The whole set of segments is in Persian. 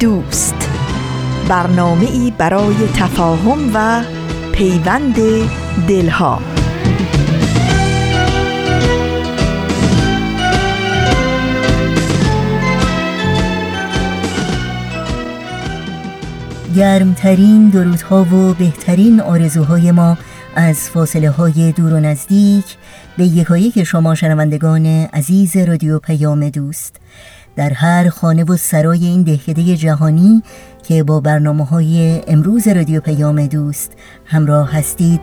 دوست، برنامه‌ای برای تفاهم و پیوند دلها. گرمترین درودها و بهترین آرزوهای ما از فاصله‌های دور و نزدیک به یکایک شما شنوندگان عزیز رادیو پیام دوست، در هر خانه و سرای این دهکده جهانی که با برنامه‌های امروز رادیو پیام دوست همراه هستید.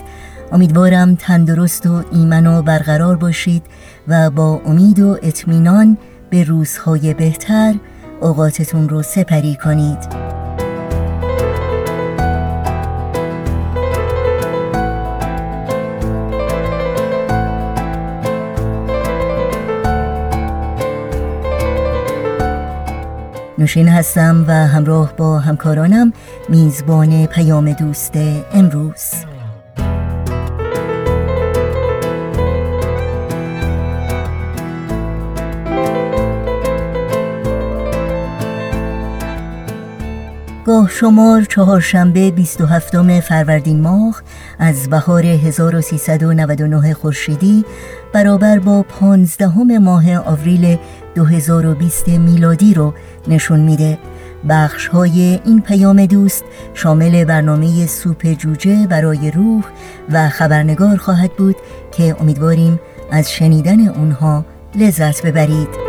امیدوارم تندرست و ایمن و برقرار باشید و با امید و اطمینان به روزهای بهتر اوقاتتون رو سپری کنید. نوشین هستم و همراه با همکارانم میزبان پیام دوست امروز. گاه شمار چهارشنبه 27 فروردین ماه از بهار 1399 خورشیدی برابر با 15 ماه آوریل 2020 میلادی رو نشون میده. بخش های این پیام دوست شامل برنامه سوپ جوجه برای روح و خبرنگار خواهد بود که امیدواریم از شنیدن اونها لذت ببرید.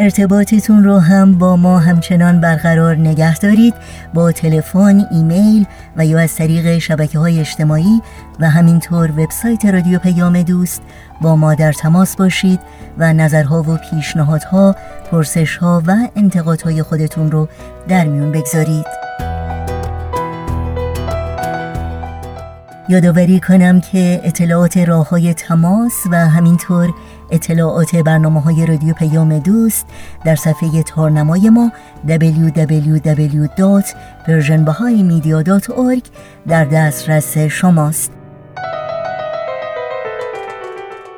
ارتباطتون رو هم با ما همچنان برقرار نگه دارید، با تلفن، ایمیل و یا از طریق شبکه‌های اجتماعی و همینطور وبسایت رادیو پیام دوست با ما در تماس باشید و نظرها و پیشنهادها، پرسش‌ها و انتقادهای خودتون رو در میون بگذارید. یادآوری کنم که اطلاعات راه‌های تماس و همینطور اطلاعات برنامه‌های رادیو پیام دوست در صفحه تارنمای ما www.persianbahaimedia.org در دسترس شماست.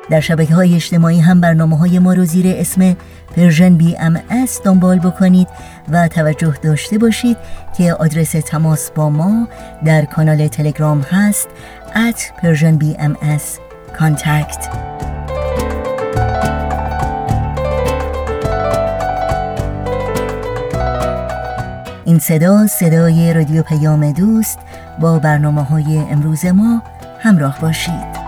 در شبکه‌های اجتماعی هم برنامه‌های ما رو زیر اسم پرژن BMS دنبال بکنید و توجه داشته باشید که آدرس تماس با ما در کانال تلگرام هست @PersianBMSContact. این صدا، صدای رادیو پیام دوست. با برنامه‌های امروز ما همراه باشید.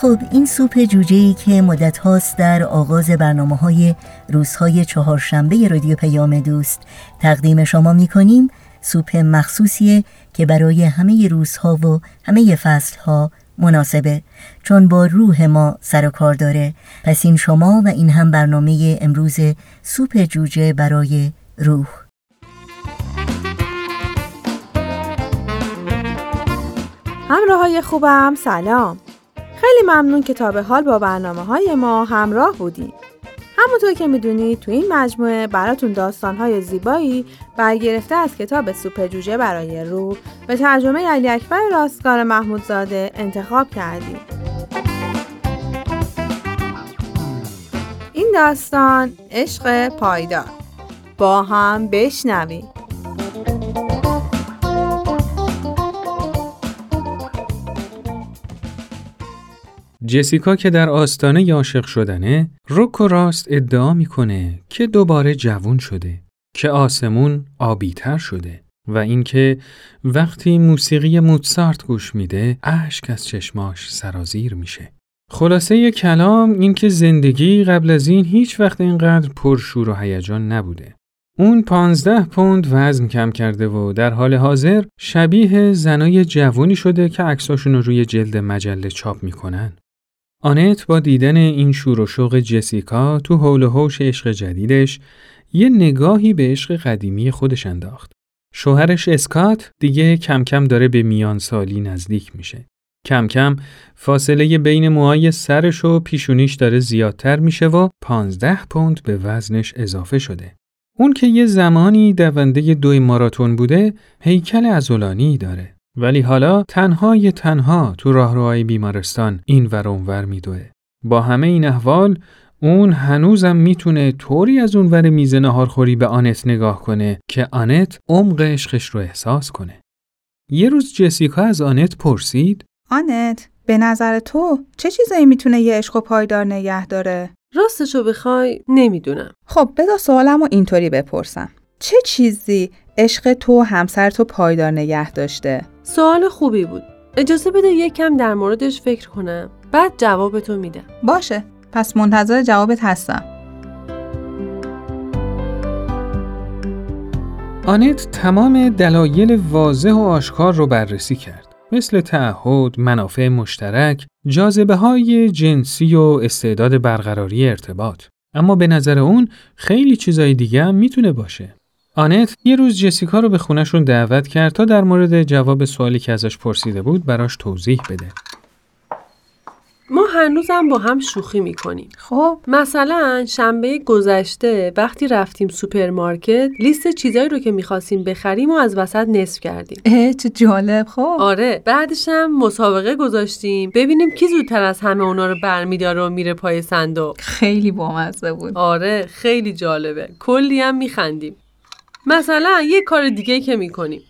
خب، این سوپ جوجه‌ای که مدت هاست در آغاز برنامه‌های روزهای چهارشنبه رادیو پیام دوست تقدیم شما می‌کنیم، سوپ مخصوصیه که برای همه روزها و همه فصلها مناسبه، چون با روح ما سر و کار داره. پس این شما و این هم برنامه امروز سوپ جوجه برای روح. همراهای خوبم، سلام. خیلی ممنون که تا به حال با برنامه‌های ما همراه بودید. همونطور که می‌دونید تو این مجموعه براتون داستان‌های زیبایی برگرفته از کتاب سوپ جوجه برای روح به ترجمه علی اکبر رستگار محمودزاده انتخاب کردیم. این داستان عشق پایدار. با هم بشنویم. جسیکا که در آستانه عاشق شدنه، رک و راست ادعا میکنه که دوباره جوون شده، که آسمون آبی‌تر شده و اینکه وقتی موسیقی موزارت گوش میده، اشک از چشماش سرازیر میشه. خلاصه یه کلام این که زندگی قبل از این هیچ وقت اینقدر پرشور و هیجان نبوده. اون 15 پوند وزن کم کرده و در حال حاضر شبیه زنای جوانی شده که عکساشون رو روی جلد مجله چاپ میکنن. آنت با دیدن این شور و شوق جسیکا تو هول و هوش عشق جدیدش یه نگاهی به عشق قدیمی خودش انداخت. شوهرش اسکات دیگه کم کم داره به میان سالی نزدیک میشه. کم کم فاصله بین موهای سرش و پیشونیش داره زیادتر میشه و 15 پوند به وزنش اضافه شده. اون که یه زمانی دونده 2 ماراتن بوده، هیکل عضلانی داره. ولی حالا تنها تو راهروهای بیمارستان این ور اون ور میدوه. با همه این احوال، اون هنوزم میتونه طوری از اون ور میز ناهارخوری به آنت نگاه کنه که آنت عمق عشقش رو احساس کنه. یه روز جسیکا از آنت پرسید: آنت، به نظر تو چه چیزایی میتونه یه عشق و پایدار نگه داره؟ راستشو بخوای نمیدونم. خب بذار سوالمو اینطوری بپرسم. چه چیزی عشق تو همسر تو پایدار نگه داشته؟ سوال خوبی بود. اجازه بده یکم در موردش فکر کنم. بعد جوابتو میدم. باشه. پس منتظر جوابت هستم. آنت تمام دلایل واضح و آشکار رو بررسی کرد. مثل تعهد، منافع مشترک، جاذبه‌های جنسی و استعداد برقراری ارتباط. اما به نظر اون خیلی چیزای دیگه هم میتونه باشه. آنت یه روز جسیکا رو به خونه‌شون دعوت کرد تا در مورد جواب سوالی که ازش پرسیده بود براش توضیح بده. ما هنوزم با هم شوخی میکنیم. خب مثلا شنبه گذشته وقتی رفتیم سوپرمارکت، لیست چیزایی رو که میخواستیم بخریم و از وسط نصف کردیم. چه جالب. خب آره، بعدش هم مسابقه گذاشتیم ببینیم کی زودتر از همه اونا رو برمیداره و میره پای صندوق. خیلی بامزه بود. آره خیلی جالبه، کلی هم میخندیم. مثلا یه کار دیگه که میکنیم،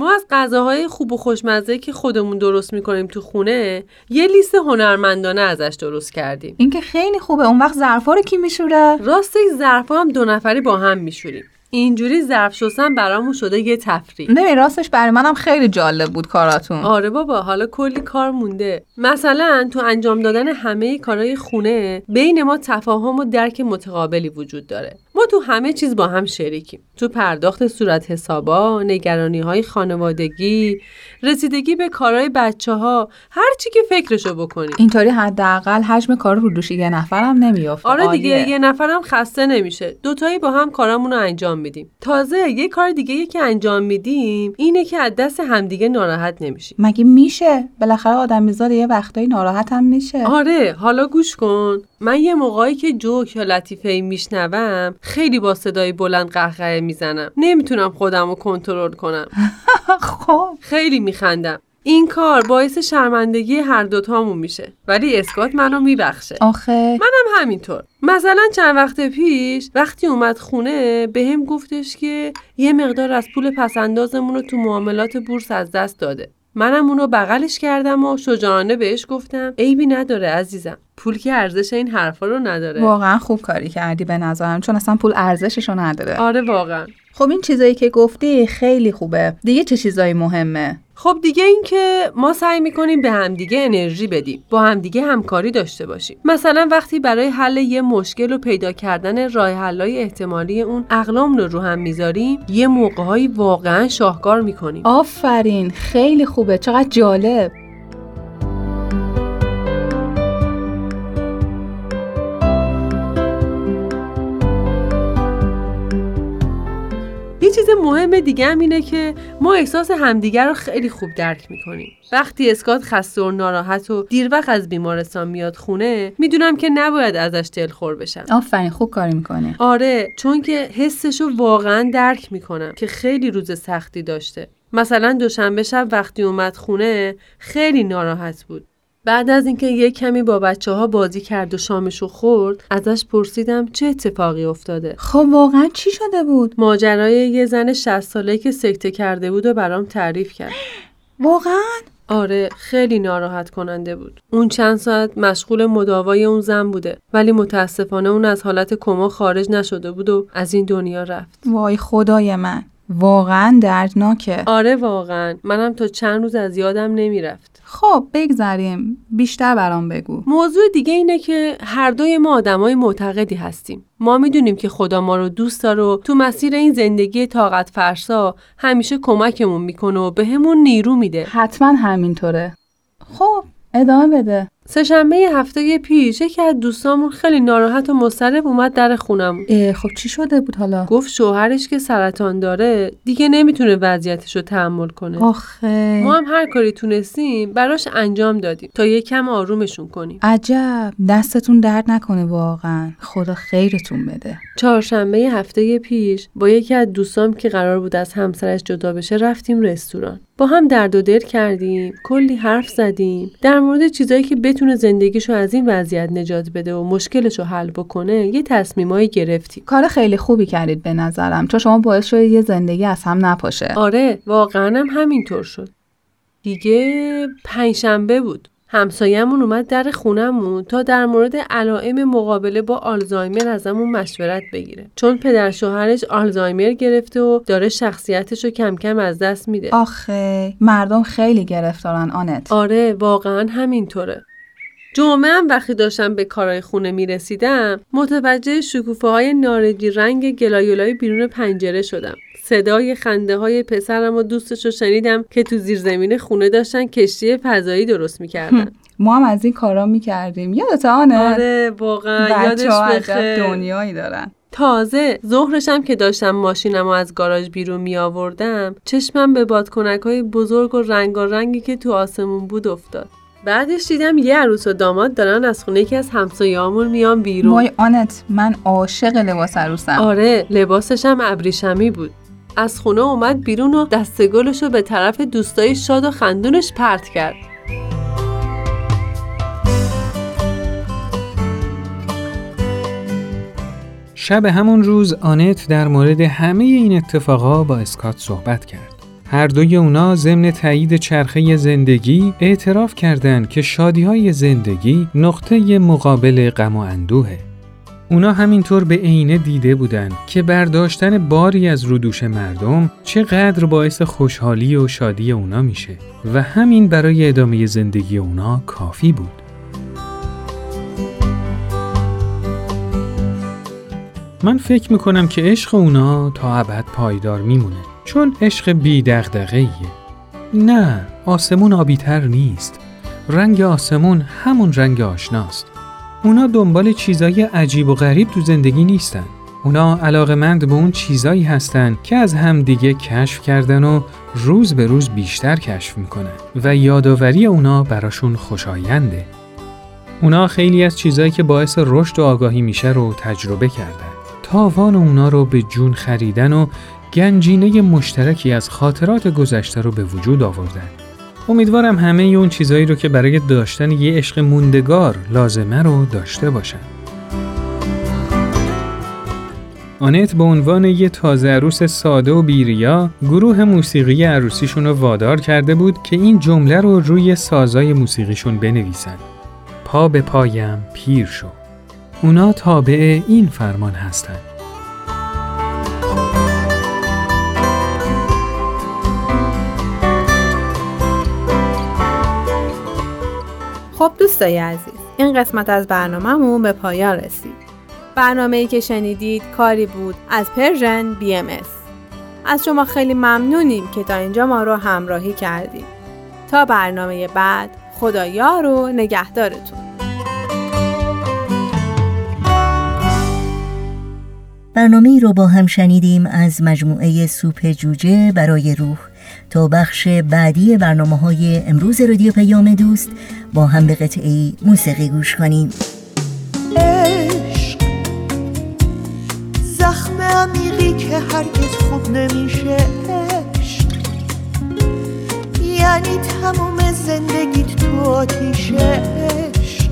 ما از غذاهای خوب و خوشمزه که خودمون درست میکنیم تو خونه یه لیست هنرمندانه ازش درست کردیم. این که خیلی خوبه. اون وقت ظرفا رو کی میشوره؟ راستش ظرفا هم 2 نفری با هم میشوریم. اینجوری ظرف شستن برامون شده یه تفریح. نه راستش برای منم خیلی جالب بود کاراتون. آره بابا، حالا کلی کار مونده. مثلا تو انجام دادن همه کارهای خونه بین ما تفاهم و درک متقابلی وجود داره. ما تو همه چیز با هم شریکیم. تو پرداخت صورت حسابا، نگرانی‌های خانوادگی، رسیدگی به کارهای بچه‌ها، هر چی که فکرشو بکنی. اینطوری حداقل حجم کار رو دوش یه نفرم نمیافته. آره دیگه، یه نفرم خسته نمیشه. دوتایی با هم کارامونو انجام میدیم. تازه یه کار دیگه که انجام میدیم اینه که از دست همدیگه ناراحت نمیشیم. مگه میشه؟ بالاخره آدمیزاد یه وقتایی ناراحت هم میشه. آره، حالا گوش کن. من یه موقعی که جوک یا لطیفه‌ای میشنوم خیلی با صدای بلند قهقهه میزنم. نمیتونم خودم رو کنترل کنم. خب خیلی میخندم. این کار باعث شرمندگی هر دوتامون میشه، ولی اسکات منو میبخشه. آخه منم همینطور. مثلا چند وقت پیش وقتی اومد خونه بهم گفتش که یه مقدار از پول پسندازمون رو تو معاملات بورس از دست داده. منم اونو بغلش کردم و شجاعانه بهش گفتم عیبی نداره عزیزم، پول که ارزش این حرفا رو نداره. واقعا خوب کاری کردی به نظرم، چون اصلا پول ارزشش رو نداره. آره واقعا. خب این چیزایی که گفتی خیلی خوبه. دیگه چه چیزایی مهمه؟ خب دیگه این که ما سعی میکنیم به همدیگه انرژی بدیم، با همدیگه همکاری داشته باشیم. مثلا وقتی برای حل یه مشکل و پیدا کردن راه حل‌های احتمالی اون عقلمون رو هم میذاریم، یه موقع‌هایی واقعا شاهکار میکنیم. آفرین، خیلی خوبه. چقدر جالب. یه چیز مهم دیگه هم اینه که ما احساس همدیگر رو خیلی خوب درک میکنیم. وقتی اسکات خسته و ناراحت و دیر وقت از بیمارستان میاد خونه، میدونم که نباید ازش دلخور بشم. آفرین، خوب کاری میکنه. آره، چون که حسشو واقعا درک میکنم که خیلی روز سختی داشته. مثلا دوشنبه شب وقتی اومد خونه خیلی ناراحت بود. بعد از اینکه یه کمی با بچه‌ها بازی کرد و شامشو خورد، ازش پرسیدم چه اتفاقی افتاده. خب واقعا چی شده بود؟ ماجرای یه زن 60 ساله‌ای که سکته کرده بود و برام تعریف کرد. واقعا؟ آره، خیلی ناراحت کننده بود. اون چند ساعت مشغول مداوای اون زن بوده، ولی متاسفانه اون از حالت کما خارج نشده بود و از این دنیا رفت. وای خدای من، واقعا دردناکه. آره واقعا، منم تا چند روز از یادم نمیرفت. خب بگذریم، بیشتر برام بگو. موضوع دیگه اینه که هر دوی ما آدمای معتقدی هستیم. ما میدونیم که خدا ما رو دوست داره و تو مسیر این زندگی طاقت فرسا همیشه کمکمون میکنه و بهمون نیرو میده. حتما همینطوره. خب ادامه بده. سه‌شنبه هفته پیش یکی از دوستامون خیلی ناراحت و مضطرب اومد در خونم. خب چی شده بود حالا؟ گفت شوهرش که سرطان داره دیگه نمیتونه وضعیتش رو تحمل کنه. آخه ما هم هر کاری تونستیم براش انجام دادیم تا یه کم آرومشون کنیم. عجب، دستتون درد نکنه واقعا، خدا خیرتون بده. چهارشنبه هفته پیش با یکی از دوستام که قرار بود از همسرش جدا بشه رفتیم رستوران. با هم درد و دل کردیم، کلی حرف زدیم در مورد چیزایی که بتونه زندگیشو از این وضعیت نجات بده و مشکلشو حل بکنه. یه تصمیمایی گرفتیم. کار خیلی خوبی کردید به نظرم، چون شما باعث شد یه زندگی از هم نپاشه. آره واقعا هم همینطور شد. دیگه پنجشنبه بود. همسایه‌مون اومد در خونمون تا در مورد علائم مقابله با آلزایمر ازمون مشورت بگیره، چون پدر شوهرش آلزایمر گرفته و داره شخصیتشو کم کم از دست میده. آخه مردم خیلی گرفتارن آنت. آره واقعا همینطوره. جمعه هم وقتی داشتم به کارهای خونه میرسیدم متوجه شکوفه‌های نارنجی رنگ گلایولای بیرون پنجره شدم. صدای خنده های پسرم و دوستش رو شنیدم که تو زیرزمین خونه داشتن کشتی فضایی درست میکردن. ما هم از این کارا میکردیم، یادت آنه؟ آره واقعا یادش بخیر. دنیایی دارن. تازه ظهرشم که داشتم ماشینمو از گاراژ بیرون می آوردم چشمم به بادکنک‌های بزرگ و رنگارنگی که تو آسمون بود افتاد. بعدش دیدم یه عروس و داماد دارن از خونه یکی از همسایه‌هامون میان بیرون. وای آنت، من عاشق لباس عروسم. آره لباسش هم ابریشمی بود. از خونه اومد بیرون و دستگلشو به طرف دوستای شاد و خندونش پرت کرد. شب همون روز آنت در مورد همه این اتفاقا با اسکات صحبت کرد. هر دوی اونا ضمن تایید چرخه زندگی اعتراف کردند که شادی‌های زندگی نقطه مقابل غم و اندوهه. اونا همینطور به عینه دیده بودن که برداشتن باری از رو دوش مردم چقدر باعث خوشحالی و شادی اونا میشه و همین برای ادامه زندگی اونا کافی بود. من فکر میکنم که عشق اونا تا ابد پایدار میمونه، چون عشق بی دغدغه‌ایه. نه، آسمون آبی‌تر نیست. رنگ آسمون همون رنگ آشناست. اونا دنبال چیزای عجیب و غریب تو زندگی نیستن. اونا علاقه‌مند به اون چیزایی هستن که از همدیگه کشف کردن و روز به روز بیشتر کشف میکنن و یادآوری اونا براشون خوشاینده. اونا خیلی از چیزایی که باعث رشد و آگاهی میشه رو تجربه کردن. تاوان اونا رو به جون خریدن و گنجینه مشترکی از خاطرات گذشته رو به وجود آوردن. امیدوارم همه اون چیزایی رو که برای داشتن یه عشق موندگار لازمه رو داشته باشن. آنت به عنوان یه تازه عروس ساده و بیریا گروه موسیقی عروسیشون رو وادار کرده بود که این جمله رو روی سازای موسیقیشون بنویسن: پا به پایم پیر شو. اونا تابع این فرمان هستن. خب دوستای عزیز، این قسمت از برنامه‌مون به پایان رسید. برنامه‌ای که شنیدید کاری بود از پرژن BMS. از شما خیلی ممنونیم که تا اینجا ما رو همراهی کردید. تا برنامه بعد، خدایار و نگهدارتون. برنامه‌ای رو با هم شنیدیم از مجموعه سوپ جوجه برای روح. تا بخش بعدی برنامه‌های امروز رادیو پیام دوست با هم به قطعه موسیقی گوش کنیم. عشق زخم عمیقی که هرگز خوب نمیشه. عشق یعنی تمام زندگیت تو آتیشه. عشق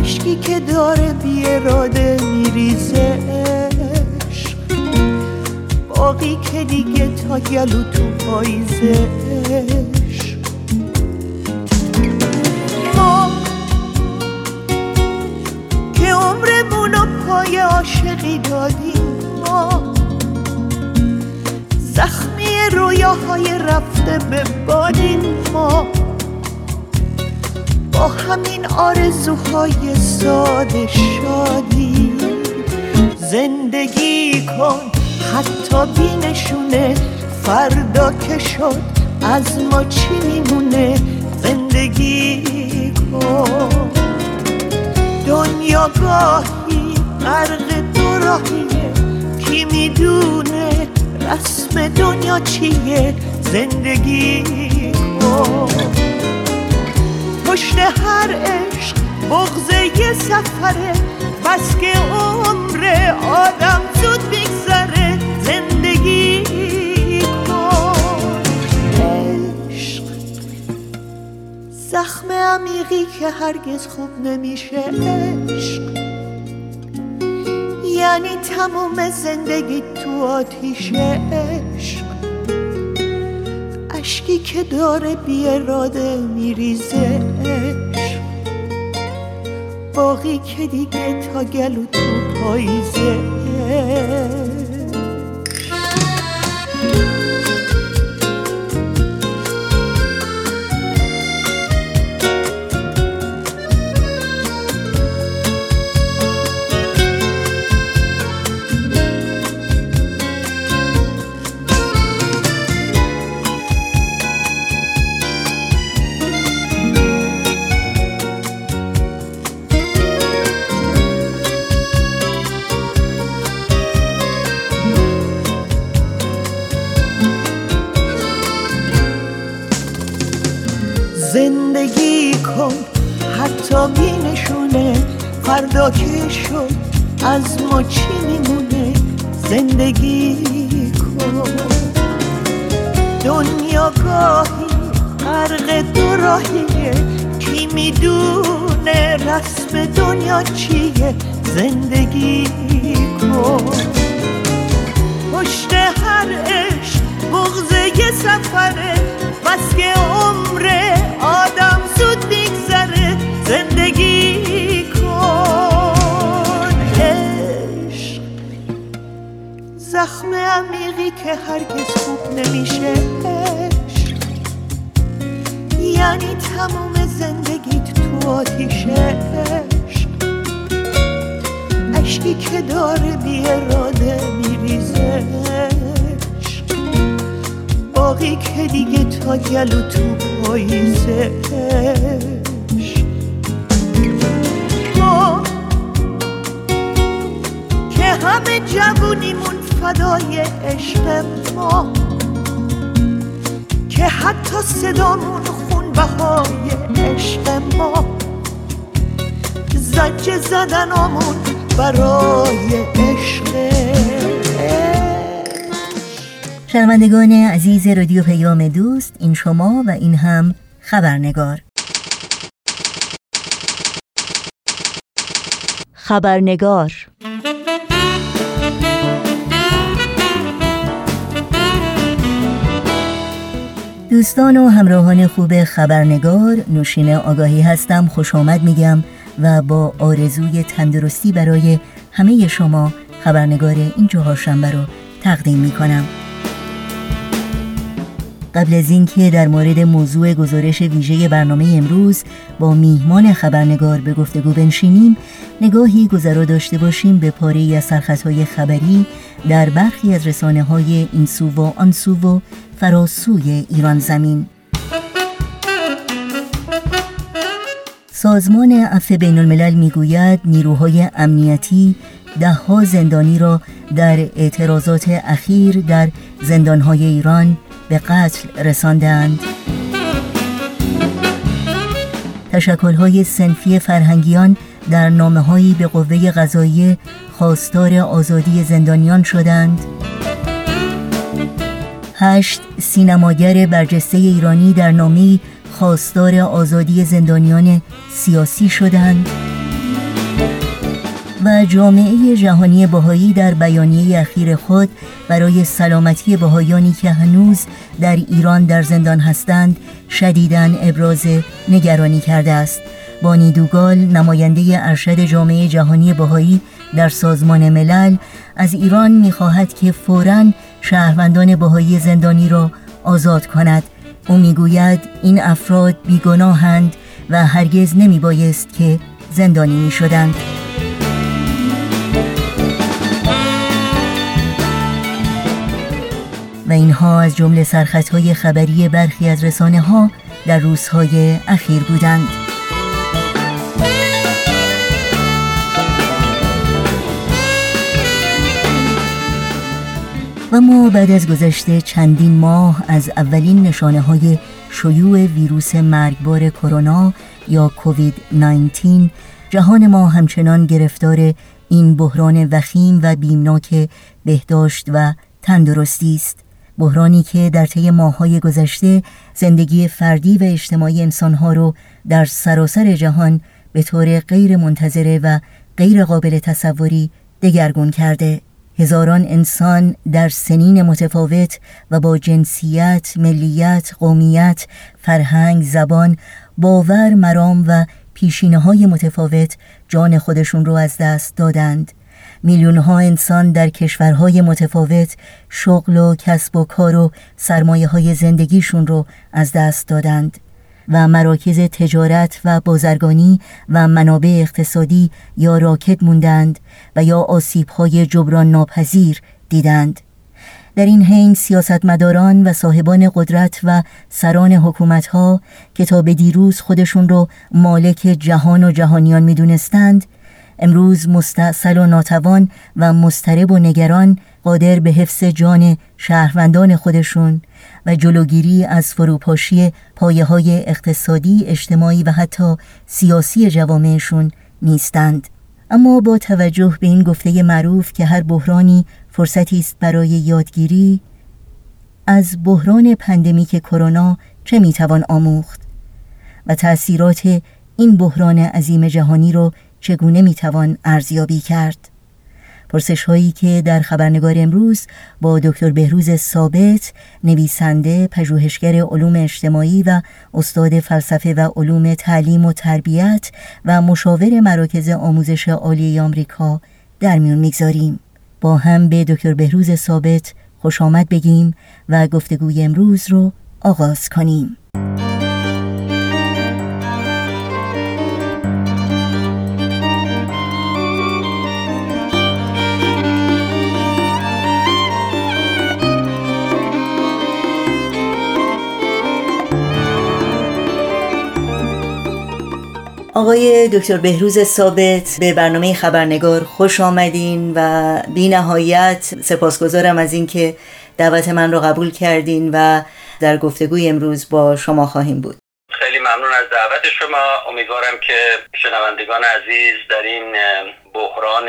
عشقی که داره بی اراده میریزه. باقی که دیگه تا گلو تو پاییزش. ما که عمرمونو پای عاشقی دادیم، ما زخمی رویاهای رفته به بالین ما با همین آرزوهای ساده شادی زندگی کن، حتی بی نشونه فردا که شد از ما چی میمونه. زندگی کن، دنیا گاهی غرق دو راهیه، کی میدونه رسم دنیا چیه. زندگی کن، پشت هر عشق بغض یه سفره، بس که عمر آدم زود میگذره. زندگی کن، عشق زخم عمیقی که هرگز خوب نمیشه. عشق یعنی تموم زندگی تو آتیش. عشق اشکی که داره بی اراده میریزه، باقی که دیگه تا گلو تو پاییزه. زندگی کن، حتی بی نشونه فردا که شد از ما چی میمونه. زندگی کن، دنیا گاهی غرق دو راهیه، کی میدونه رسم دنیا چیه. زندگی کن، پشت هر عشق بغض یه سفره، بس که عمر آدم زود میگذره. زندگی کن، عشق زخم عمیقی که هرگز خوب نمیشه. عشق یعنی تموم زندگیت تو آتیشه. عشق عشقی که داره بی اراده میریزه، باقی که دیگه تا گلو تو پاییزش. ما که همه جوونیمون فدای عشق، ما که حتی صدامون خونبهای عشق، ما زجر زدنامون برای عشق. شنوندگان عزیز رادیو پیام دوست، این شما و این هم خبرنگار. خبرنگار دوستان و همراهان خوب خبرنگار، نوشین آگاهی هستم. خوش آمد میگم و با آرزوی تندرستی برای همه شما خبرنگار این چهارشنبه رو تقدیم میکنم. قبل از اینکه در مورد موضوع گزارش ویژه برنامه امروز با میهمان خبرنگار به گفتگو بنشینیم، نگاهی گذرا داشته باشیم به پاره‌ای از سرخطهای خبری در برخی از رسانه‌های این سو و آن سو و فراسوی ایران زمین. سازمان عفو بین‌الملل می‌گوید نیروهای امنیتی ده‌ها زندانی را در اعتراضات اخیر در زندان‌های ایران به قتل رساندند. تشکل‌های صنفی فرهنگیان در نامه‌هایی به قوه قضاییه خواستار آزادی زندانیان شدند. 8 سینماگر برجسته ایرانی در نامه‌ای خواستار آزادی زندانیان سیاسی شدند. و جامعه جهانی بهایی در بیانیه اخیر خود برای سلامتی بهایانی که هنوز در ایران در زندان هستند شدیداً ابراز نگرانی کرده است. بانی دوگال، نماینده ارشد جامعه جهانی بهایی در سازمان ملل، از ایران می‌خواهد که فوراً شهروندان بهائی زندانی را آزاد کند. او میگوید این افراد بیگناهند و هرگز نمیبایست که زندانی میشدند. و اینها از جمله سرخطهای خبری برخی از رسانه‌ها در روزهای اخیر بودند. و ما بعد از گذشت چندین ماه از اولین نشانه‌های شیوع ویروس مرگبار کرونا یا کووید 19، جهان ما همچنان گرفتار این بحران وخیم و بیمناک بهداشت و تندرستی است. بحرانی که در طی ماه‌های گذشته زندگی فردی و اجتماعی انسان‌ها رو در سراسر جهان به طور غیر منتظره و غیر قابل تصوری دگرگون کرده. هزاران انسان در سنین متفاوت و با جنسیت، ملیت، قومیت، فرهنگ، زبان، باور، مرام و پیشینه‌های متفاوت جان خودشون رو از دست دادند. میلیون‌ها انسان در کشورهای متفاوت شغل و کسب و کار و سرمایه‌های زندگیشون رو از دست دادند و مراکز تجارت و بازرگانی و منابع اقتصادی یا راکد موندند و یا آسیب‌های جبران ناپذیر دیدند. در این حین سیاستمداران و صاحبان قدرت و سران حکومت‌ها که تا به دیروز خودشون رو مالک جهان و جهانیان می‌دونستند، امروز مستعسل و ناتوان و مضطرب و نگران قادر به حفظ جان شهروندان خودشون و جلوگیری از فروپاشی پایه‌های اقتصادی، اجتماعی و حتی سیاسی جوامعشون نیستند. اما با توجه به این گفته معروف که هر بحرانی فرصتی است برای یادگیری، از بحران پندمیک کرونا چه میتوان آموخت و تأثیرات این بحران عظیم جهانی رو چگونه میتوان ارزیابی کرد؟ پرسش هایی که در خبرنگار امروز با دکتر بهروز ثابت، نویسنده، پژوهشگر علوم اجتماعی و استاد فلسفه و علوم تعلیم و تربیت و مشاور مراکز آموزش عالی آمریکا در میون میگذاریم. با هم به دکتر بهروز ثابت خوش آمد بگیم و گفتگوی امروز رو آغاز کنیم. آقای دکتر بهروز ثابت، به برنامه خبرنگار خوش آمدین و بی نهایت سپاسگزارم از اینکه دعوت من رو قبول کردین و در گفتگوی امروز با شما خواهیم بود. خیلی ممنون از دعوت شما. امیدوارم که شنوندگان عزیز در این بحران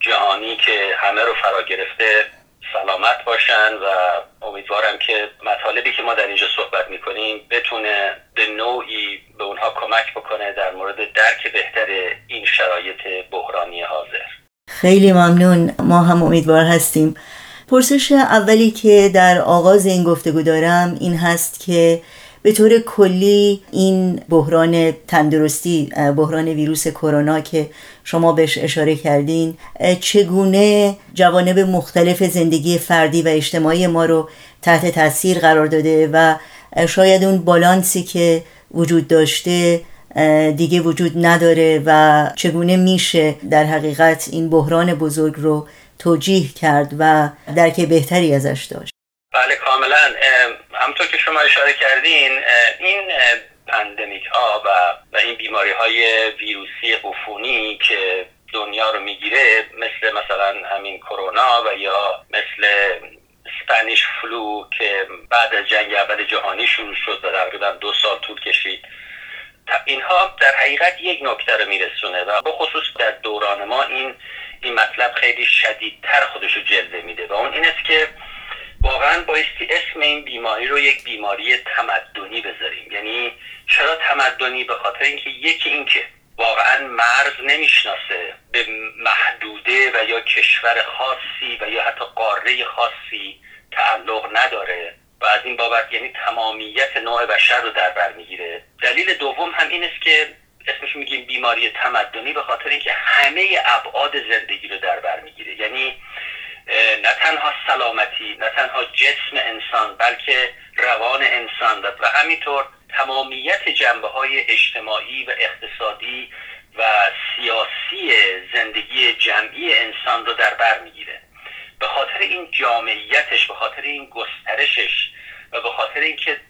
جهانی که همه رو فرا گرفته سلامت باشن و امیدوارم که مطالبی که ما در اینجا صحبت میکنیم بتونه به نوعی به اونها کمک بکنه در مورد درک بهتر این شرایط بحرانی حاضر. خیلی ممنون، ما هم امیدوار هستیم. پرسش اولی که در آغاز این گفتگو دارم این هست که به طور کلی این بحران تندرستی، بحران ویروس کرونا که شما بهش اشاره کردین، چگونه جوانب مختلف زندگی فردی و اجتماعی ما رو تحت تاثیر قرار داده و شاید اون بالانسی که وجود داشته دیگه وجود نداره و چگونه میشه در حقیقت این بحران بزرگ رو توجیه کرد و درک بهتری ازش داشت؟ بله، کاملا. همونطور که شما اشاره کردین، این پندمیک ها و این بیماری های ویروسی عفونی که دنیا رو میگیره، مثلا همین کرونا و یا مثل اسپانیش فلو که بعد از جنگ اول جهانی شروع شد و تقریبا 2 سال طول کشید، اینها در حقیقت یک نکته رو میرسونه و به خصوص در دوران ما این مطلب خیلی شدیدتر خودش رو جلوه میده و اون این است که واقعا بایستی اسم این بیماری رو یک بیماری تمدنی بذاریم. یعنی چرا تمدنی؟ به خاطر اینکه یکی اینکه واقعا مرز نمیشناسه، به محدوده و یا کشور خاصی و یا حتی قاره خاصی تعلق نداره و از این بابت یعنی تمامیت نوع بشر رو در بر میگیره. دلیل دوم هم این است که اسمش میگیم بیماری تمدنی به خاطر اینکه همه ابعاد زندگی رو در بر میگیره. یعنی نه تنها سلامتی، نه تنها جسم انسان بلکه روان انسان و همینطور تمامیت جنبه‌های اجتماعی و اقتصادی و سیاسی زندگی جمعی انسان رو در بر میگیره. به خاطر این جامعیتش، به خاطر این گسترشش و به خاطر اینکه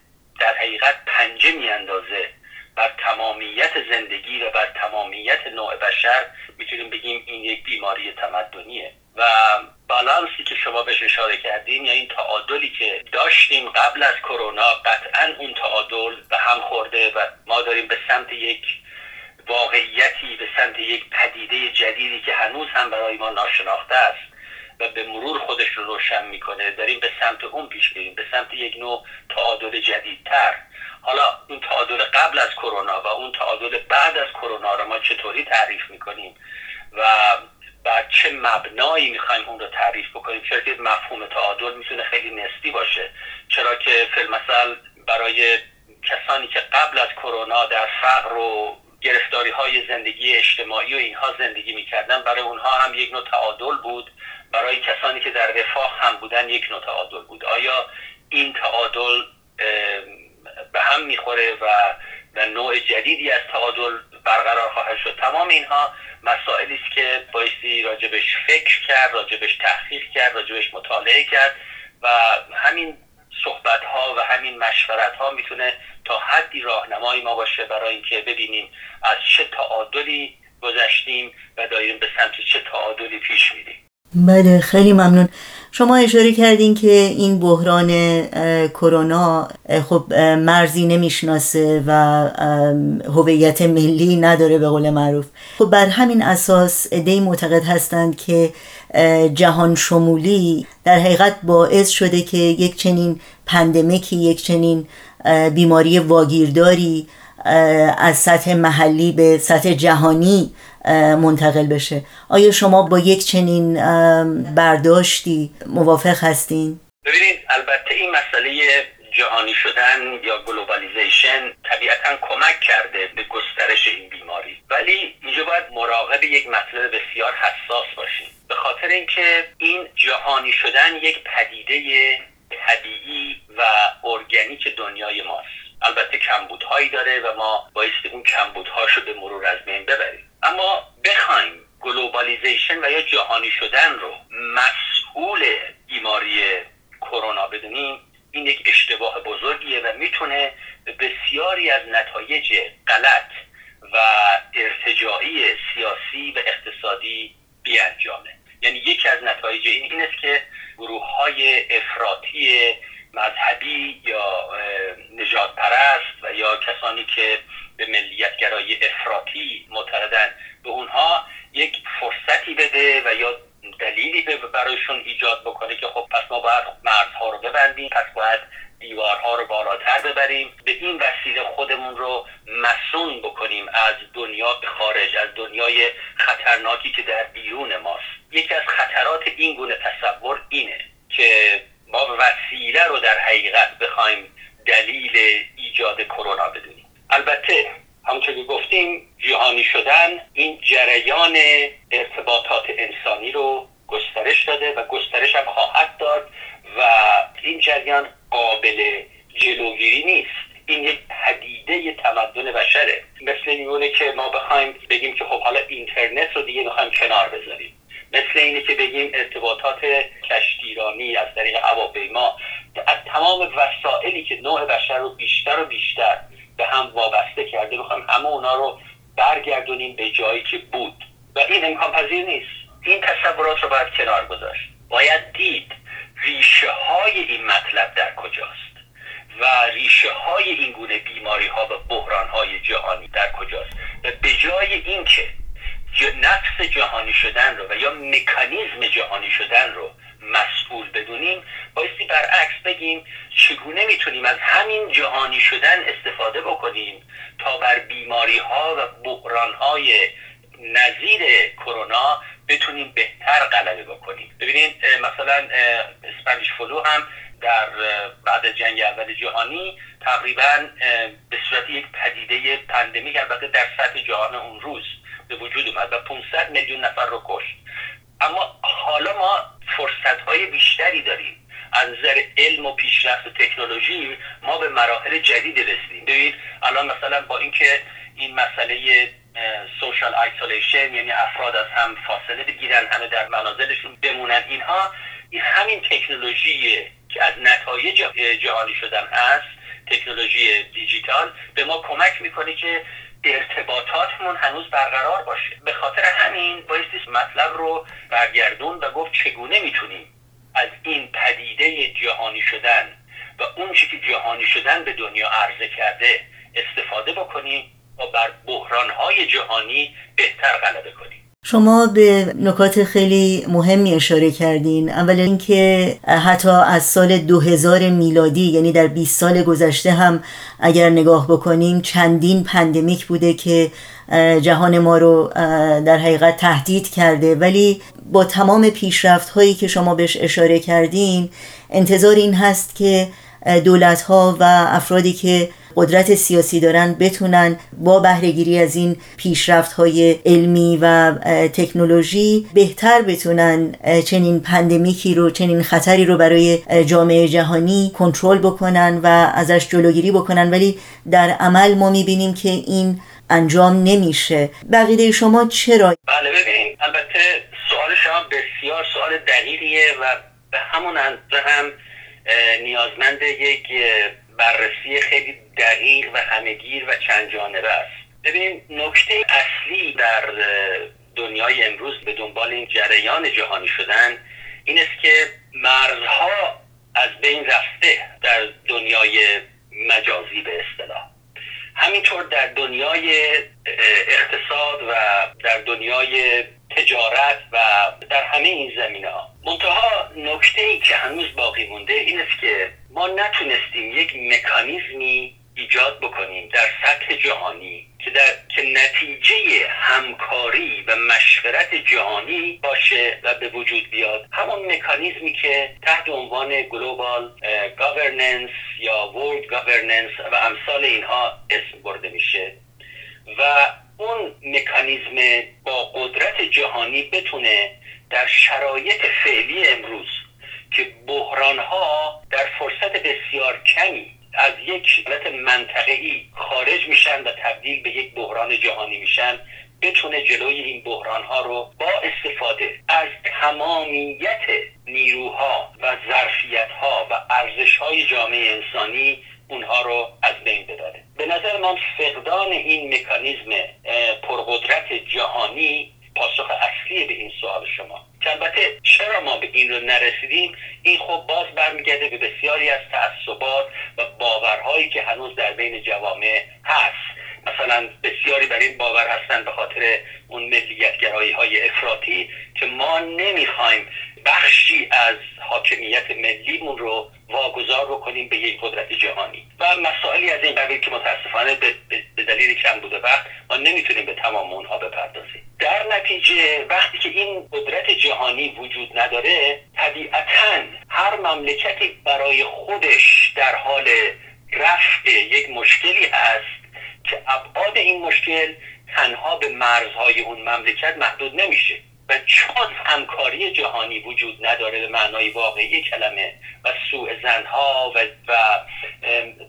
در حقیقت پنجه میاندازه بر تمامیت زندگی و بر تمامیت نوع بشر، میتونیم بگیم این یک بیماری تمدنیه. و بالانسی که شما بهش اشاره کردین، یا این تعادلی که داشتیم قبل از کرونا، قطعاً اون تعادل به هم خورده و ما داریم به سمت یک واقعیتی، به سمت یک پدیده جدیدی که هنوز هم برای ما ناشناخته است و به مرور خودش رو روشن میکنه، داریم به سمت اون پیش میریم، به سمت یک نوع تعادل جدیدتر. حالا اون تعادل قبل از کرونا و اون تعادل بعد از کرونا رو ما چطوری تعریف میکنیم و بر چه مبنایی میخوایم اون رو تعریف بکنیم؟ چرا که مفهوم تعادل میتونه خیلی نسبی باشه، چرا که فیلمسل برای کسانی که قبل از کرونا در فقر و گرفتاری های زندگی اجتماعی و اینها زندگی میکردن، برای اونها هم یک نوع تعادل بود، برای کسانی که در رفاه هم بودن یک نوع تعادل بود. آیا این تعادل به هم میخوره و نوع جدیدی از تعادل برقرار خواهد شد؟ تمام اینها مسائلی است که بایستی راجبش فکر کرد، راجبش تحقیق کرد، راجبش مطالعه کرد و همین صحبت ها و همین مشورت ها میتونه تا حدی راهنمای ما باشه برای اینکه ببینیم از چه تعادلی گذشتیم و داریم به سمت چه تعادلی پیش میریم. بله، خیلی ممنون. شما اشاره کردین که این بحران کرونا خب مرزی نمیشناسه و هویت ملی نداره به قول معروف. خب بر همین اساس عده‌ای معتقد هستند که جهان شمولی در حقیقت باعث شده که یک چنین پندمیکی، یک چنین بیماری واگیرداری از سطح محلی به سطح جهانی منتقل بشه. آیا شما با یک چنین برداشتی موافق هستین؟ ببینید، البته این مسئله جهانی شدن یا گلوبالیزیشن طبیعتاً کمک کرده به گسترش این بیماری، ولی اینجا باید مراقب یک مسئله بسیار حساس باشیم، به خاطر اینکه این جهانی شدن یک پدیده طبیعی و ارگانیک دنیای ماست. البته کمبودهایی داره و ما بایستی اون کمبودهاشو به مرور از بین ببریم، اما بخوایم گلوبالیزیشن و یا جهانی شدن رو مسئول بیماری کرونا بدونیم، این یک اشتباه بزرگیه و میتونه بسیاری از نتایج غلط و ارتجاعی سیاسی و اقتصادی بیانجامه. یعنی یکی از نتایج این است که گروه‌های افراطی مذهبی یا نجات پرست و یا کسانی که به ملیتگرایی افراطی معتقدند، به اونها یک فرصتی بده و یا دلیلی برایشون ایجاد بکنه که خب پس ما باید مرزها رو ببندیم، پس باید دیوارها رو بالاتر ببریم، به این وسیله خودمون رو مصون بکنیم از دنیا به خارج، از دنیای خطرناکی که در بیرون ماست. یکی از خطرات این گونه تصور اینه که ما وسیله رو در حقیقت بخوایم دلیل ایجاد کرونا بدونیم. البته همونطور که گفتیم، جهانی شدن این جریان ارتباطات انسانی رو گسترش داده و گسترش هم خواهد داد و این جریان قابل جلوگیری نیست. این یک پدیده تمدن بشره. مثل اینه که ما بخوایم بگیم که خب حالا اینترنت رو دیگه میخوایم کنار بذاریم، مثل اینه که بگیم ارتباطات کشتیرانی از طریق هواپیما، از تمام وسایلی که نوع بشر رو بیشتر و بیشتر به هم وابسته کرده، میخوایم همه اونا رو برگردونیم به جایی که بود و این امکان پذیر نیست. این تصورات رو باید کنار گذاشت. باید دید ریشه های این مطلب در کجاست و ریشه های این گونه بیماری ها و بحران های جهانی در کجاست و به جای این که نفس جهانی شدن رو و یا مکانیزم جهانی شدن رو مسئول بدونیم، بایستی برعکس بگیم چگونه میتونیم از همین جهانی شدن استفاده بکنیم تا بر بیماری ها و بحران های نظیر کرونا بتونیم بهتر غلبه بکنیم. ببینید مثلا اسپانیش فلو هم در بعد جنگ اول جهانی تقریبا به صورت یک پدیده پندمیک البته در سطح جهان اون روز به وجود اومد و 500 میلیون نفر رو کشت. اما حالا ما فرصت‌های بیشتری داریم از از نظر علم و پیشرفت و تکنولوژی ما به مراحل جدید رسیدیم. ببینید الان مثلا با اینکه این مسئله سوشال آیزولیشن، یعنی افراد از هم فاصله بگیرن، همه در منازلشون بمونن، اینها این همین تکنولوژی که از نتایج جهانی شدن هست، تکنولوژی دیجیتال به ما کمک میکنه که ارتباطاتمون هنوز برقرار باشه. به خاطر همین بایستی مطلب رو برگردون و گفت چگونه میتونیم از این پدیده جهانی شدن و اون چی که جهانی شدن به دنیا عرضه کرده استفاده بکنیم و بر بحران‌های جهانی بهتر غلبه کنیم. شما به نکات خیلی مهمی اشاره کردین. اول اینکه حتی از سال 2000 میلادی، یعنی در 20 سال گذشته هم اگر نگاه بکنیم چندین پندمیک بوده که جهان ما رو در حقیقت تهدید کرده، ولی با تمام پیشرفت هایی که شما بهش اشاره کردین انتظار این هست که دولت ها و افرادی که قدرت سیاسی دارن بتونن با بهره‌گیری از این پیشرفت‌های علمی و تکنولوژی بهتر بتونن چنین پندمیکی رو، چنین خطری رو برای جامعه جهانی کنترل بکنن و ازش جلوگیری بکنن، ولی در عمل ما می‌بینیم که این انجام نمیشه. بقیده شما چرا؟ بله ببینید، البته سوال شما بسیار سوال دقیقیه و به همون اندازه هم نیازمند یک بررسی خیلی دقیق و همه‌گیر و چند جانبه است. ببینید نکته اصلی در دنیای امروز به دنبال این جریان جهانی شدن این است که مرزها از بین رفته در دنیای مجازی به اصطلاح. همینطور در دنیای اقتصاد و در دنیای تجارت و در همه این زمینه‌ها. منتها نکته‌ای که هنوز باقی مونده این است که ما نتونستیم یک مکانیزمی ایجاد بکنیم در سطح جهانی که نتیجه همکاری و مشورت جهانی باشه و به وجود بیاد. همون مکانیزمی که تحت عنوان گلوبال گاورننس یا ورلد گاورننس و امثال اینها اسم برده میشه و اون مکانیزم با قدرت جهانی بتونه در شرایط فعلی امروز که بحران‌ها در فرصت بسیار کمی از یک حالت منطقه‌ای خارج میشن و تبدیل به یک بحران جهانی میشن، بتونه جلوی این بحران‌ها رو با استفاده از تمامیت نیروها و ظرفیت‌ها و ارزش‌های جامعه انسانی اونها رو از بین ببره. به نظر من فقدان این مکانیزم پرقدرت جهانی پاسخ اصلی به این سوال شما. البته چرا ما به این رو نرسیدیم، این خب باز برمیگرده به بسیاری از تعصبات و باورهایی که هنوز در بین جوامع هست. مثلا بسیاری بر این باور هستن به خاطر اون ملیت‌گرایی های افراطی که ما نمیخوایم بخشی از حاکمیت ملیمون رو واگذار رو کنیم به یک قدرت جهانی و مسائلی از این قبیل که متاسفانه به دلیل کم بوده وقت ما نمیتونیم به تمام اونها بپردازیم. در نتیجه وقتی که این قدرت جهانی وجود نداره، طبیعتاً هر مملکتی برای خودش در حال رفع یک مشکلی هست که ابعاد این مشکل تنها به مرزهای اون مملکت محدود نمیشه و چون همکاری جهانی وجود نداره به معنای واقعی کلمه و سوءظن‌ها و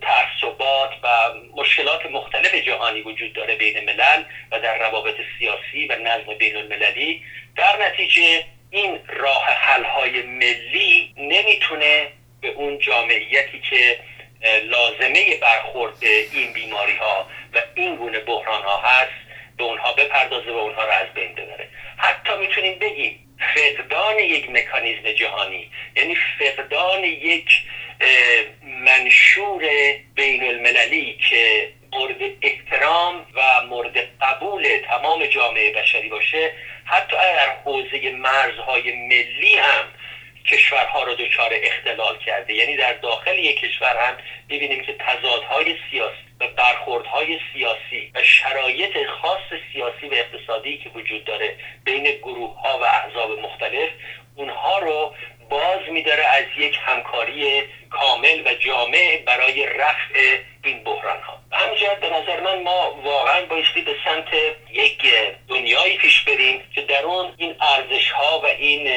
تعصبات و مشکلات مختلف جهانی وجود داره بین ملل و در روابط سیاسی و نظم بین المللی، در نتیجه این راه حل‌های ملی نمیتونه به اون جامعیتی که لازمه برخورد این بیماری‌ها و این گونه بحران‌ها هست به اونها بپردازه و اونها رو از بین ببره. حتی میتونیم بگیم فقدان یک مکانیزم جهانی یعنی فقدان یک منشور بین المللی که مورد احترام و مورد قبول تمام جامعه بشری باشه، حتی در حوزه مرزهای ملی هم کشورها رو دچار اختلال کرده. یعنی در داخل یک کشور هم می‌بینیم که تضادهای سیاسی و برخوردهای سیاسی و شرایط خاص سیاسی و اقتصادی که وجود داره بین گروه‌ها و احزاب مختلف اونها رو باز می‌داره از یک همکاری کامل و جامع برای رفع این بحران‌ها. همینجا به نظر من ما واقعاً بایستی به سمت یک دنیایی پیش بریم که در اون این ارزش‌ها و این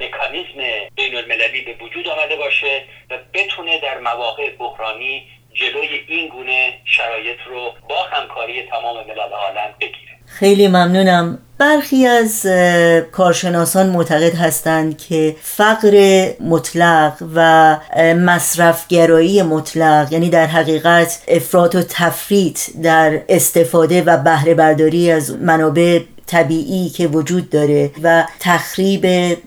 مکانیزم بین المللی به وجود آمده باشه و بتونه در مواقع بحرانی جلوی این گونه شرایط رو با همکاری تمام ملل عالم بگیره. خیلی ممنونم. برخی از کارشناسان معتقد هستند که فقر مطلق و مصرفگرایی مطلق، یعنی در حقیقت افراط و تفریط در استفاده و بهره برداری از منابع طبیعی که وجود داره و تخریب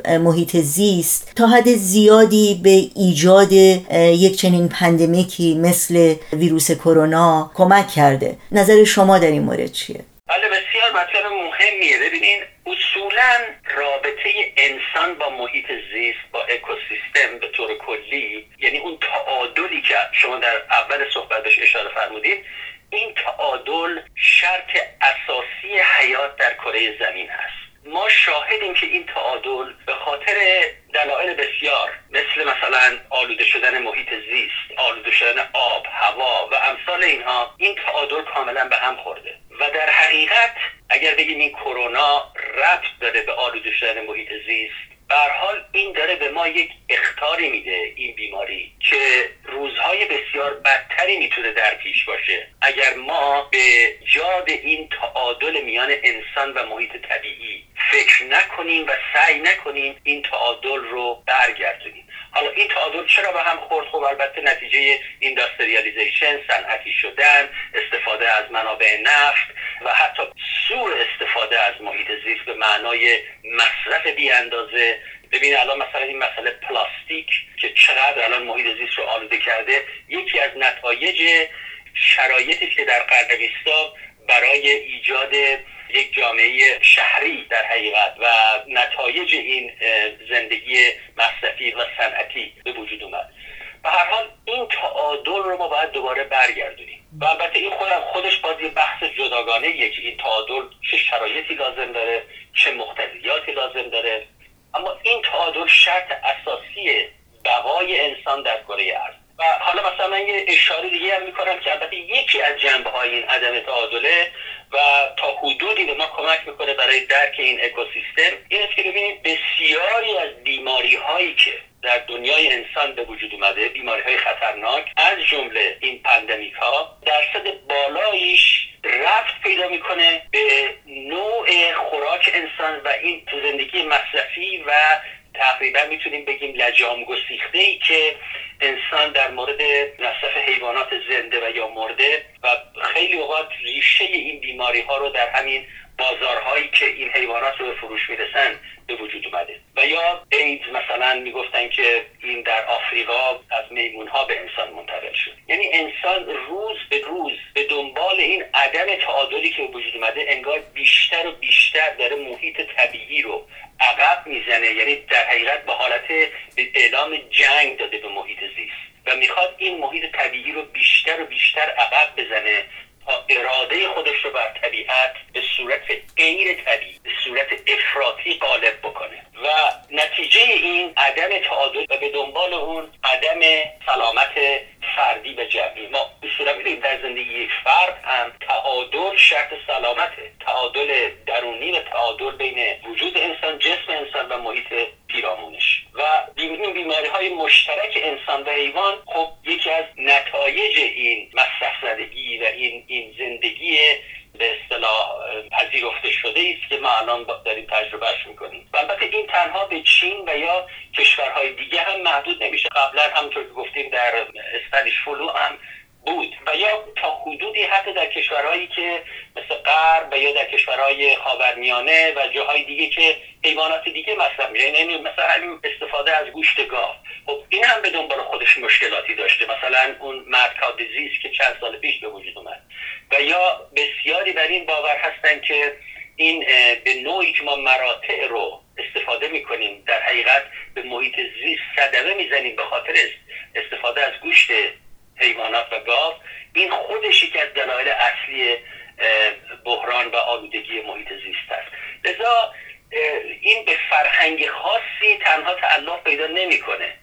محیط زیست، تا حد زیادی به ایجاد یک چنین پندمیکی مثل ویروس کرونا کمک کرده. نظر شما در این مورد چیه؟ بله، بسیار مطلب مهمیه. ببینین، اصولا رابطه انسان با محیط زیست، با اکوسیستم به طور کلی، یعنی اون تعادلی که شما در اول صحبتش اشاره فرمودید، این تعادل شرط اساسی حیات در کره زمین هست. ما شاهدیم که این تعادل به خاطر دلایل بسیار مثلا آلوده شدن محیط زیست، آلوده شدن آب، هوا و امثال اینها، این تعادل کاملا به هم خورده و در حقیقت اگر بگیم این کرونا ربط داره به آلوده شدن محیط زیست، به هر حال این داره به ما یک اخطاری میده، این بیماری، که روزهای بسیار بدتری میتونه در پیش باشه اگر ما به جاد این تعادل میان انسان و محیط طبیعی فکر نکنیم و سعی نکنیم این تعادل رو برگردونیم. حالا این تعادل چرا به هم خورد؟ خب البته نتیجه اینداستریالیزیشن، صنعتی شدن، استفاده از منابع نفت و حتی سوء استفاده از محیط زیست به معنای مصرف بی‌اندازه. ببین الان مثلا این مسئله پلاستیک که چقدر الان محیط زیست رو آلوده کرده، یکی از نتایج شرایطی که در قرن 20 برای ایجاد یک جامعه شهری در حقیقت و نتایج این زندگی مصرفی و صنعتی به وجود اومد. به هر حال این تعادل رو ما باید دوباره برگردونیم و البته این خودش باز یه بحث جداگانه یکی، این تعادل چه شرایطی لازم داره، چه مقتضیاتی لازم داره، اما این تعادل شرط اساسی بقای انسان در کره ارض. و حالا مثلا من یه اشاره دیگه هم میکنم که البته یکی از جنبه‌های این عدم تعادله و تا حدودی به ما کمک میکنه برای درک این اکوسیستم، این است که ببینیم بسیاری از بیماری هایی که در دنیای انسان به وجود اومده، بیماری های خطرناک، از جمله این پاندمیک ها، درصد بالایش رفت پیدا میکنه به نوع خوراک انسان و این زندگی مصرفی و تقریبا میتونیم بگیم لجام گسیخته‌ای که انسان در مورد مصرف حیوانات زنده و یا مرده و خیلی اوقات ریشه این بیماری ها رو در همین بازارهایی که این حیوانات رو به فروش میرسن به وجود اومده. و یا ایدز، مثلا میگفتن که این در آفریقا از میمون ها به انسان منتقل شد. یعنی انسان روز به روز به دنبال این عدم تعادلی که به وجود اومده انگار بیشتر و بیشتر داره محیط طبیعی رو عقب میزنه، یعنی در حقیقت به حالت اعلام جنگ داده به محیط زیست و میخواد این محیط طبیعی رو بیشتر و بیشتر عقب بزنه تا اراده خودش رو بر طبیعت به صورت غیر طبیعی، به صورت افراطی غالب بکنه و نتیجه این عدم تعادل و به دنبال اون عدم سلامت فردی و جمعی. ما به صورت در زندگی فرد هم تعادل شرط سلامته، تعادل درونی و تعادل بین وجود انسان، جسم انسان و محیط پیرامونش. و این بیماری های مشترک انسان و حیوان خب یکی از نتایج این مصرف زندگی و این زندگی به اصطلاح پذیرفته شده است که ما الان داریم تجربهش میکنیم. البته این تنها به چین و یا کشورهای دیگه هم محدود نمیشه، قبلا همونطور که گفتیم در اسپانیش فلو هم بود و یا تا حدودی حتی در کشورهایی که مثل غرب و یا در کشورهای خاورمیانه و جاهای دیگه که حیوانات دیگه مصرف میشه، یعنی مثلا همین استفاده از گوشت گاو، خب این هم به دنبال خودش مشکلاتی داشته، مثلا اون مارکا دیزیز که چند سال پیش به وجود اومد. و یا بسیاری بر این باور هستن که این به نوعی که ما مراتع رو استفاده میکنیم در حقیقت به محیط زیست صدمه میزنیم به خاطر استفاده از گوشت حیوانات و گاو، این خودش یکی از دلایل اصلی بحران و آلودگی محیط زیست است. لذا این به فرهنگ خاصی تنها تعلق پیدا نمیکنه،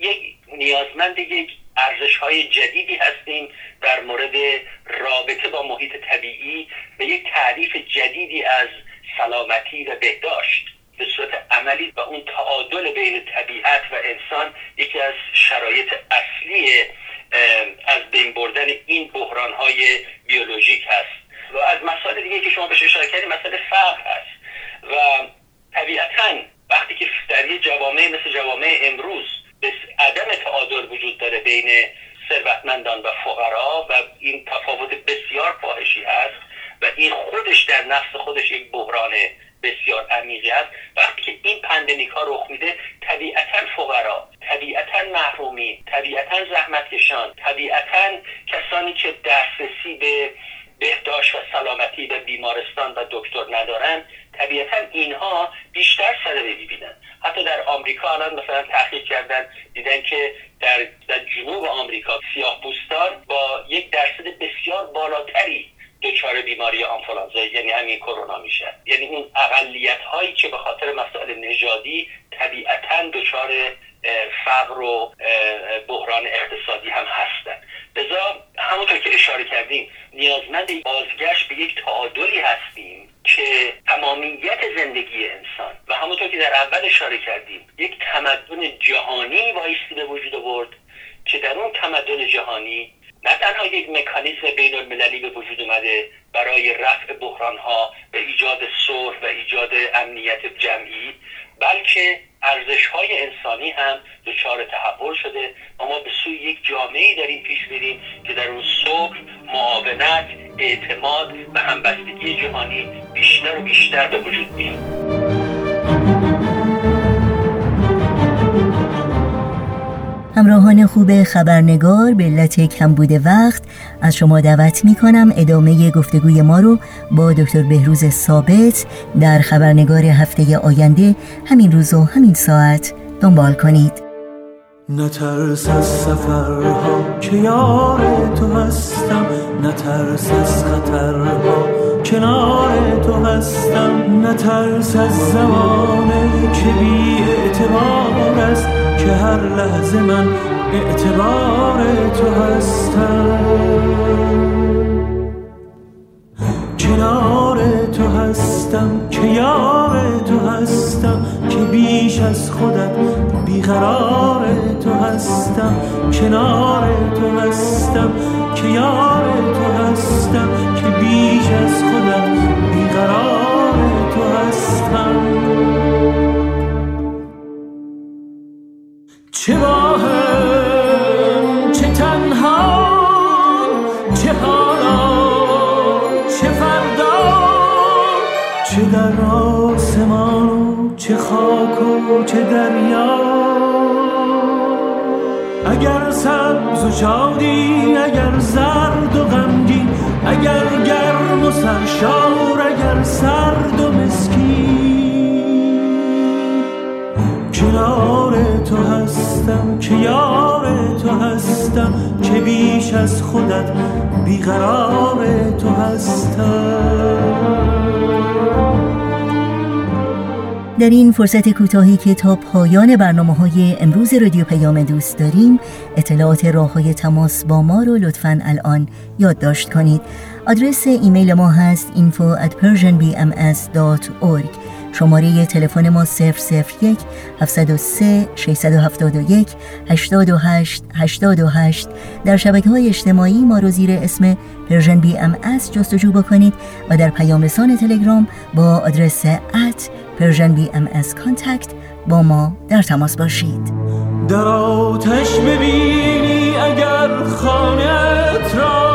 یک نیازمند یک ارزش‌های جدیدی هستیم در مورد رابطه با محیط طبیعی و یک تعریف جدیدی از سلامتی و بهداشت. به صورت عملی و اون تعادل بین طبیعت و انسان یکی از شرایط اصلی از بین بردن این بحران‌های بیولوژیک هست. و از مسائل دیگه که شما بهش اشاره کردید مسئله فقر هست و طبیعتاً وقتی که در یه جوامع مثل جوامع امروز عدم تعادل وجود داره بین ثروتمندان و فقرا و این تفاوت بسیار فاحشی هست و این خودش در نفس خودش یک بحران بسیار عمیقی است. وقتی که این پندمیک ها رخ میده طبیعتاً فقرا، طبیعتاً محرومی، طبیعتاً زحمتکشان، طبیعتاً کسانی که دسترسی به بهداشت و سلامتی و بیمارستان و دکتر ندارن، طبیعتاً اینها بیشتر صدمه می‌بینن. حتی در آمریکا الان مثلا تحقیق کردن دیدن که در جنوب آمریکا سیاه‌پوستان با یک درصد بسیار بالاتری دچار بیماری آنفولانزا یعنی همین کرونا میشن. یعنی اون اقلیت هایی که به خاطر مسائل نژادی طبیعتاً دچار فقر و بحران اقتصادی هم هستند. لذا همونطور که اشاره کردیم نیازمند بازگشت به یک تعادلی هستیم که تمامیت زندگی انسان و همونطور که در اول اشاره کردیم یک تمدن جهانی بایستی به وجود آورد که در اون تمدن جهانی نه تنها یک مکانیزم بین المللی به وجود اومده برای رفع بحرانها و ایجاد صلح و ایجاد امنیت جمعی، بلکه ارزش‌های انسانی هم دچار تحول شده و ما به سوی یک جامعه‌ای داریم پیش میریم که در اون صلح، معاونت، اعتماد و همبستگی جهانی بیشتر و بیشتر به وجود میاد. همراهان خوب خبرنگار، به علت کم بوده وقت از شما دعوت میکنم ادامه گفتگوی ما رو با دکتر بهروز ثابت در خبرنگار هفته آینده همین روز و همین ساعت دنبال کنید. نترس از سفرها که یار تو هستم، نترس از خطرها کنار تو هستم، نترس از زمانه که بی اعتبار است که هر لحظه من اعتبار تو هستم، کنار تو هستم، که یار تو هستم، که بیش از خودت بیقرار تو هستم، کنار تو هستم، که یار تو هستم، که بیش از خودت بیقرار تو هستم. چه باهم، چه تنها، چه حالا، چه فردا، چه در آسمان، چه خاک و چه دریا، اگر سبز و شادی، اگر زرد و غمگین، اگر گرم و سرشار، اگر سرد و مسکین، کنار تو هستم، که یار تو هستم، که بیش از خودت بیقرار تو هستم. در این فرصت کوتاهی که تا پایان برنامه‌های امروز رادیو پیام دوست داریم، اطلاعات راه‌های تماس با ما رو لطفاً الان یادداشت کنید. آدرس ایمیل ما هست info@persianbms.org. شماره تلفن ما 001 703 671 828 828. در شبکه‌های اجتماعی ما رو زیر اسم پرژن بی ام اس جستجو بکنید و در پیام رسان تلگرام با آدرس @persianbmscontact با ما در تماس باشید. در آتش ببینی اگر خانه‌ات را،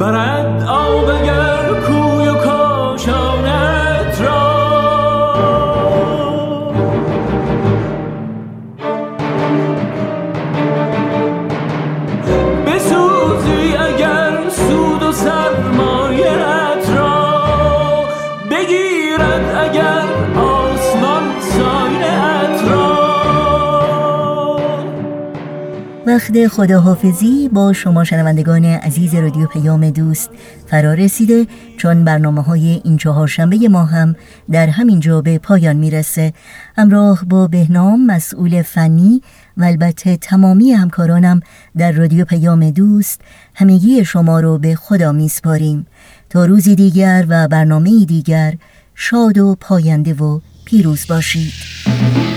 برد آب اگر کوی و کاشانت را، بسوزی اگر سود و سرمایه‌ات را، بگیرد اگر آسمان سایه‌ات را. وقت خداحافظی با شما شنوندگان عزیز رادیو پیام دوست فرا رسیده، چون برنامه‌های این چهارشنبه ما هم در همین جا به پایان میرسه. همراه با بهنام مسئول فنی و البته تمامی همکارانم در رادیو پیام دوست همگی شما رو به خدا میسپاریم تا روزی دیگر و برنامه دیگر. شاد و پاینده و پیروز باشید.